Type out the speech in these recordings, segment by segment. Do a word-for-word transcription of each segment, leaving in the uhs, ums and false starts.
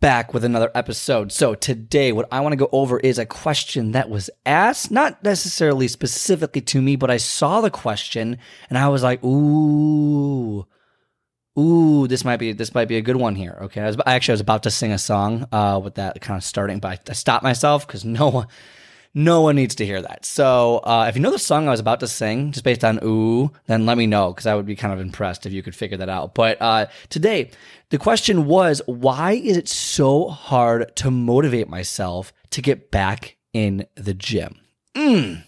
back with another episode. So today, what I want to go over is a question that was asked, not necessarily specifically to me, but I saw the question and I was like, ooh, ooh, this might be, this might be a good one here. Okay. I was, actually, I was about to sing a song uh, with that kind of starting, but I stopped myself because no one, no one needs to hear that. So uh, if you know the song I was about to sing, just based on ooh, then let me know because I would be kind of impressed if you could figure that out. But uh, today, the question was, why is it so hard to motivate myself to get back in the gym? Mm.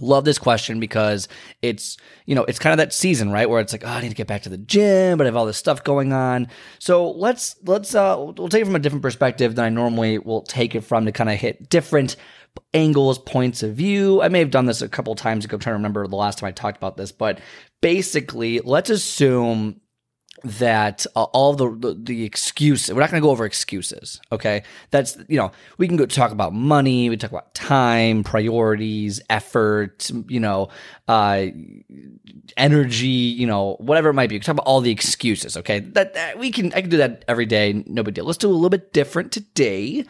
Love this question because it's, you know, it's kind of that season, right? Where it's like, oh, I need to get back to the gym, but I have all this stuff going on. So let's, let's, uh, we'll take it from a different perspective than I normally will take it from to kind of hit different angles, points of view. I may have done this a couple times ago. I'm trying to remember the last time I talked about this, but basically let's assume that uh, all the, the the excuse, we're not going to go over excuses, okay? That's, you know, we can go talk about money, we talk about time, priorities, effort, you know, uh, energy, you know, whatever it might be. We can talk about all the excuses, okay? That, that we can, I can do that every day, no big deal. Let's do a little bit different today,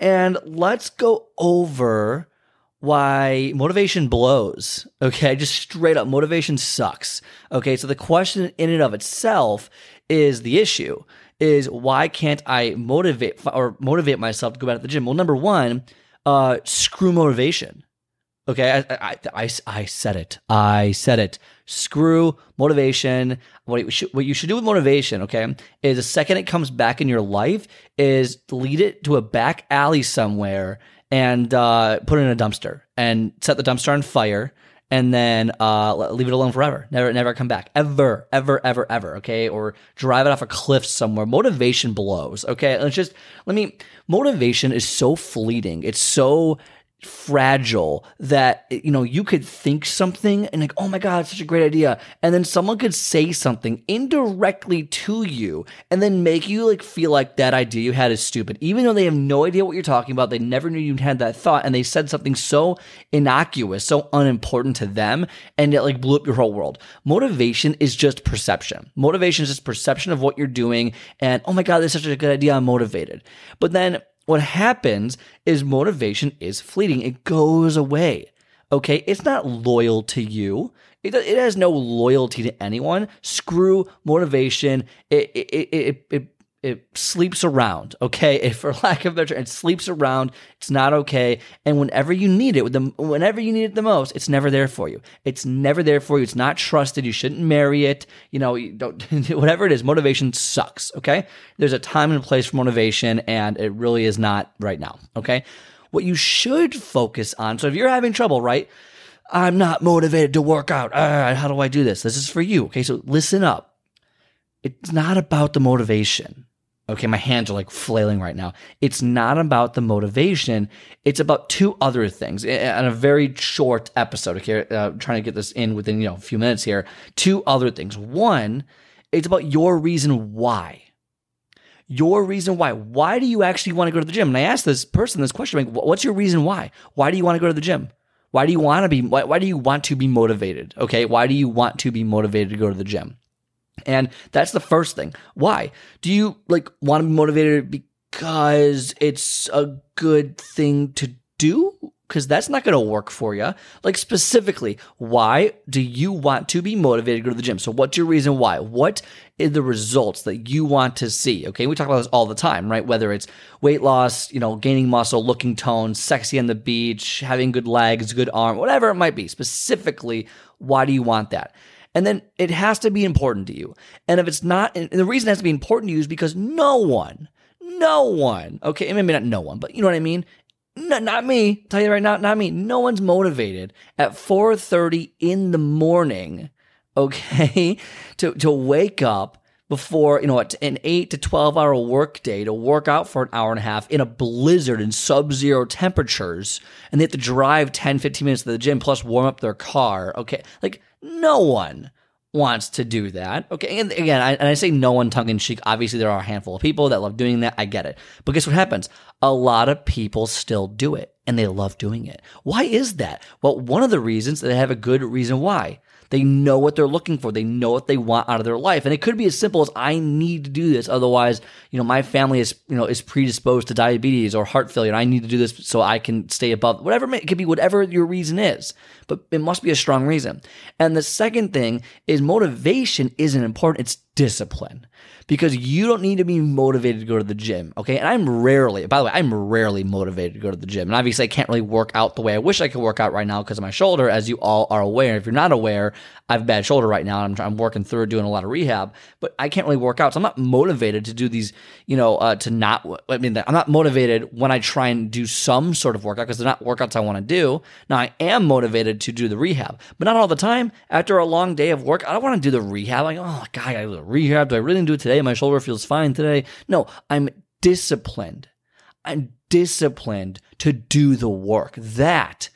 and let's go over why motivation blows, okay? Just straight up, motivation sucks, okay? So the question in and of itself is the issue, is why can't I motivate or motivate myself to go back to the gym? Well, number one, uh, screw motivation, okay? I, I, I, I said it. I said it. Screw motivation. What you, should, what you should do with motivation, okay, is the second it comes back in your life is lead it to a back alley somewhere and uh, put it in a dumpster and set the dumpster on fire and then uh, leave it alone forever. Never, never come back. Ever, ever, ever, ever, okay? Or drive it off a cliff somewhere. Motivation blows, okay? Let's just, let me, motivation is so fleeting. It's so fragile that, you know, you could think something and like, oh my God, it's such a great idea. And then someone could say something indirectly to you and then make you like feel like that idea you had is stupid. Even though they have no idea what you're talking about, they never knew you had that thought and they said something so innocuous, so unimportant to them, and it like blew up your whole world. Motivation is just perception. Motivation is just perception of what you're doing and, oh my God, that's such a good idea, I'm motivated. But then what happens is motivation is fleeting. It goes away, okay? It's not loyal to you. It, it has no loyalty to anyone. Screw motivation. It it it it, it sleeps around, okay? It, for lack of a better term, it sleeps around. It's not okay. And whenever you need it, whenever you need it the most, it's never there for you. It's never there for you. It's not trusted. You shouldn't marry it. You know, you don't, whatever it is, motivation sucks, okay? There's a time and place for motivation, and it really is not right now, okay? What you should focus on, so if you're having trouble, right? I'm not motivated to work out. Uh, how do I do this? This is for you, okay? So listen up. It's not about the motivation. Okay, my hands are like flailing right now. It's not about the motivation. It's about two other things on a very short episode. Okay, uh, trying to get this in within, you know, a few minutes here. Two other things. One, it's about your reason why. Your reason why. Why do you actually want to go to the gym? And I asked this person this question, like, what's your reason why? Why do you want to go to the gym? Why do you want to be, why, why do you want to be motivated? Okay, why do you want to be motivated to go to the gym? And that's the first thing. Why? Do you like want to be motivated because it's a good thing to do? Because that's not going to work for you. Like specifically, why do you want to be motivated to go to the gym? So what's your reason why? What are the results that you want to see? Okay, we talk about this all the time, right? Whether it's weight loss, you know, gaining muscle, looking toned, sexy on the beach, having good legs, good arm, whatever it might be. Specifically, why do you want that? And then it has to be important to you. And if it's not, and the reason it has to be important to you is because no one, no one, okay, maybe not no one, but you know what I mean? No, not me. I'll tell you right now, not me. No one's motivated at four thirty in the morning, okay, to, to wake up before, you know, an eight to twelve hour workday to work out for an hour and a half in a blizzard in sub-zero temperatures, and they have to drive ten, fifteen minutes to the gym plus warm up their car. Okay, like no one wants to do that. Okay, and again, I, and I say no one tongue-in-cheek. Obviously, there are a handful of people that love doing that. I get it. But guess what happens? A lot of people still do it, and they love doing it. Why is that? Well, one of the reasons, they have a good reason why. They know what they're looking for. They know what they want out of their life. And it could be as simple as, I need to do this. Otherwise, you know, my family is, you know, is predisposed to diabetes or heart failure, and I need to do this so I can stay above. Whatever, it could be whatever your reason is, but it must be a strong reason. And the second thing is, motivation isn't important. It's discipline, because you don't need to be motivated to go to the gym. Okay. And I'm rarely, by the way, I'm rarely motivated to go to the gym. And obviously I can't really work out the way I wish I could work out right now because of my shoulder, as you all are aware. If you're not aware, I have a bad shoulder right now. And I'm, I'm working through doing a lot of rehab, but I can't really work out. So I'm not motivated to do these, you know, uh, to not, I mean, I'm not motivated when I try and do some sort of workout because they're not workouts I want to do. Now I am motivated to do the rehab, but not all the time. After a long day of work, I don't want to do the rehab. Like, oh God, I was rehab. Do I really do it today? My shoulder feels fine today. No, I'm disciplined. I'm disciplined to do the work. That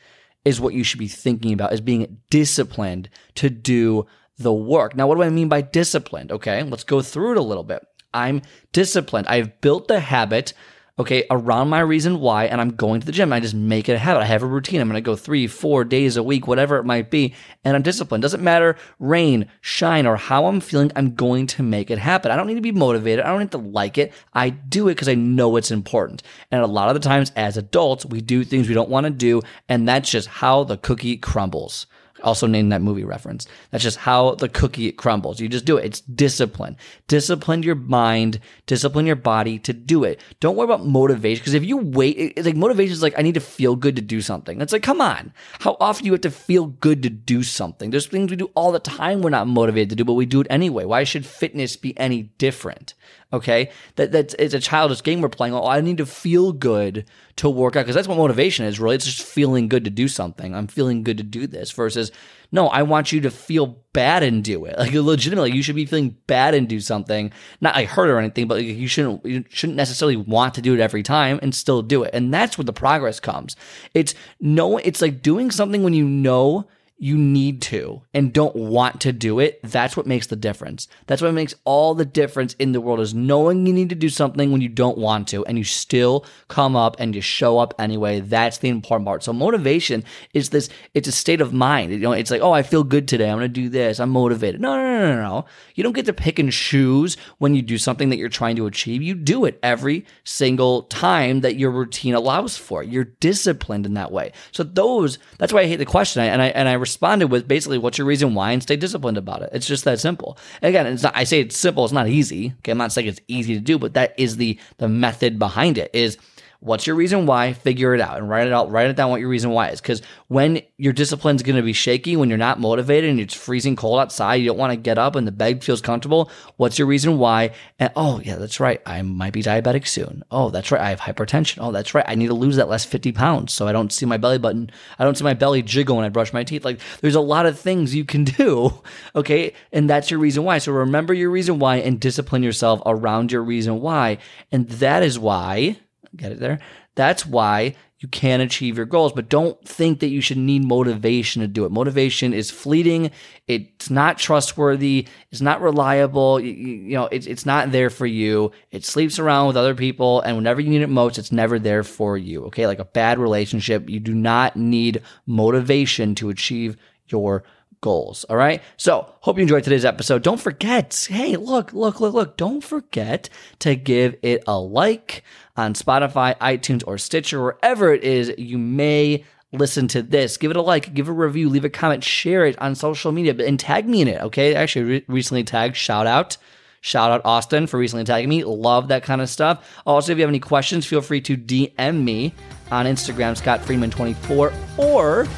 is what you should be thinking about, is being disciplined to do the work. Now, what do I mean by disciplined? Okay, let's go through it a little bit. I'm disciplined. I've built the habit, okay, around my reason why, and I'm going to the gym. I just make it a habit. I have a routine. I'm going to go three, four days a week, whatever it might be, and I'm disciplined. Doesn't matter, rain, shine, or how I'm feeling, I'm going to make it happen. I don't need to be motivated. I don't need to like it. I do it because I know it's important. And a lot of the times as adults, we do things we don't want to do, and that's just how the cookie crumbles. Also named that movie reference. That's just how the cookie crumbles. You just do it. It's discipline. Discipline your mind, discipline your body to do it. Don't worry about motivation, because if you wait, it's like motivation is like, I need to feel good to do something. It's like, come on. How often do you have to feel good to do something? There's things we do all the time we're not motivated to do, but we do it anyway. Why should fitness be any different? Okay, that that's it's a childish game we're playing. Oh, I need to feel good to work out, because that's what motivation is, really. It's just feeling good to do something. I'm feeling good to do this, versus no, I want you to feel bad and do it. Like, legitimately, you should be feeling bad and do something. Not like hurt or anything, but like, you shouldn't you shouldn't necessarily want to do it every time and still do it. And that's where the progress comes. It's no, it's like doing something when you know you need to and don't want to do it. That's what makes the difference. That's what makes all the difference in the world, is knowing you need to do something when you don't want to, and you still come up and you show up anyway. That's the important part. So motivation is this, it's a state of mind. You know, it's like, oh, I feel good today. I'm going to do this. I'm motivated. No, no, no, no, no. You don't get to pick and choose when you do something that you're trying to achieve. You do it every single time that your routine allows for it. You're disciplined in that way. So those, that's why I hate the question. And I, and I responded with basically, what's your reason why, and stay disciplined about it. It's just that simple. And again, it's not, I say it's simple. It's not easy. Okay, I'm not saying it's easy to do, but that is the the method behind it. Is what's your reason why? Figure it out and write it out. Write it down what your reason why is. Because when your discipline's going to be shaky, when you're not motivated and it's freezing cold outside, you don't want to get up, and the bed feels comfortable. What's your reason why? And oh yeah, that's right, I might be diabetic soon. Oh, that's right, I have hypertension. Oh, that's right, I need to lose that last fifty pounds so I don't see my belly button. I don't see my belly jiggle when I brush my teeth. Like, there's a lot of things you can do. Okay, and that's your reason why. So remember your reason why and discipline yourself around your reason why. And that is why. Get it there? That's why you can achieve your goals, but don't think that you should need motivation to do it. Motivation is fleeting. It's not trustworthy. It's not reliable. You, you know, it's, it's not there for you. It sleeps around with other people, and whenever you need it most, it's never there for you. Okay, like a bad relationship. You do not need motivation to achieve your goals. All right. So hope you enjoyed today's episode. Don't forget. Hey, look, look, look, look. Don't forget to give it a like on Spotify, iTunes, or Stitcher, wherever it is you may listen to this. Give it a like, give a review, leave a comment, share it on social media, and tag me in it. Okay. Actually, re- recently tagged. Shout out. Shout out Austin for recently tagging me. Love that kind of stuff. Also, if you have any questions, feel free to D M me on Instagram, Scott Freeman twenty-four, or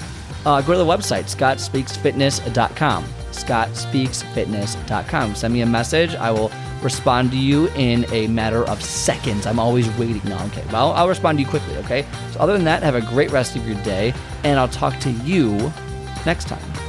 Uh, go to the website, scott speaks fitness dot com. scott speaks fitness dot com. Send me a message. I will respond to you in a matter of seconds. I'm always waiting. No, okay. Well, I'll respond to you quickly, okay? So other than that, have a great rest of your day, and I'll talk to you next time.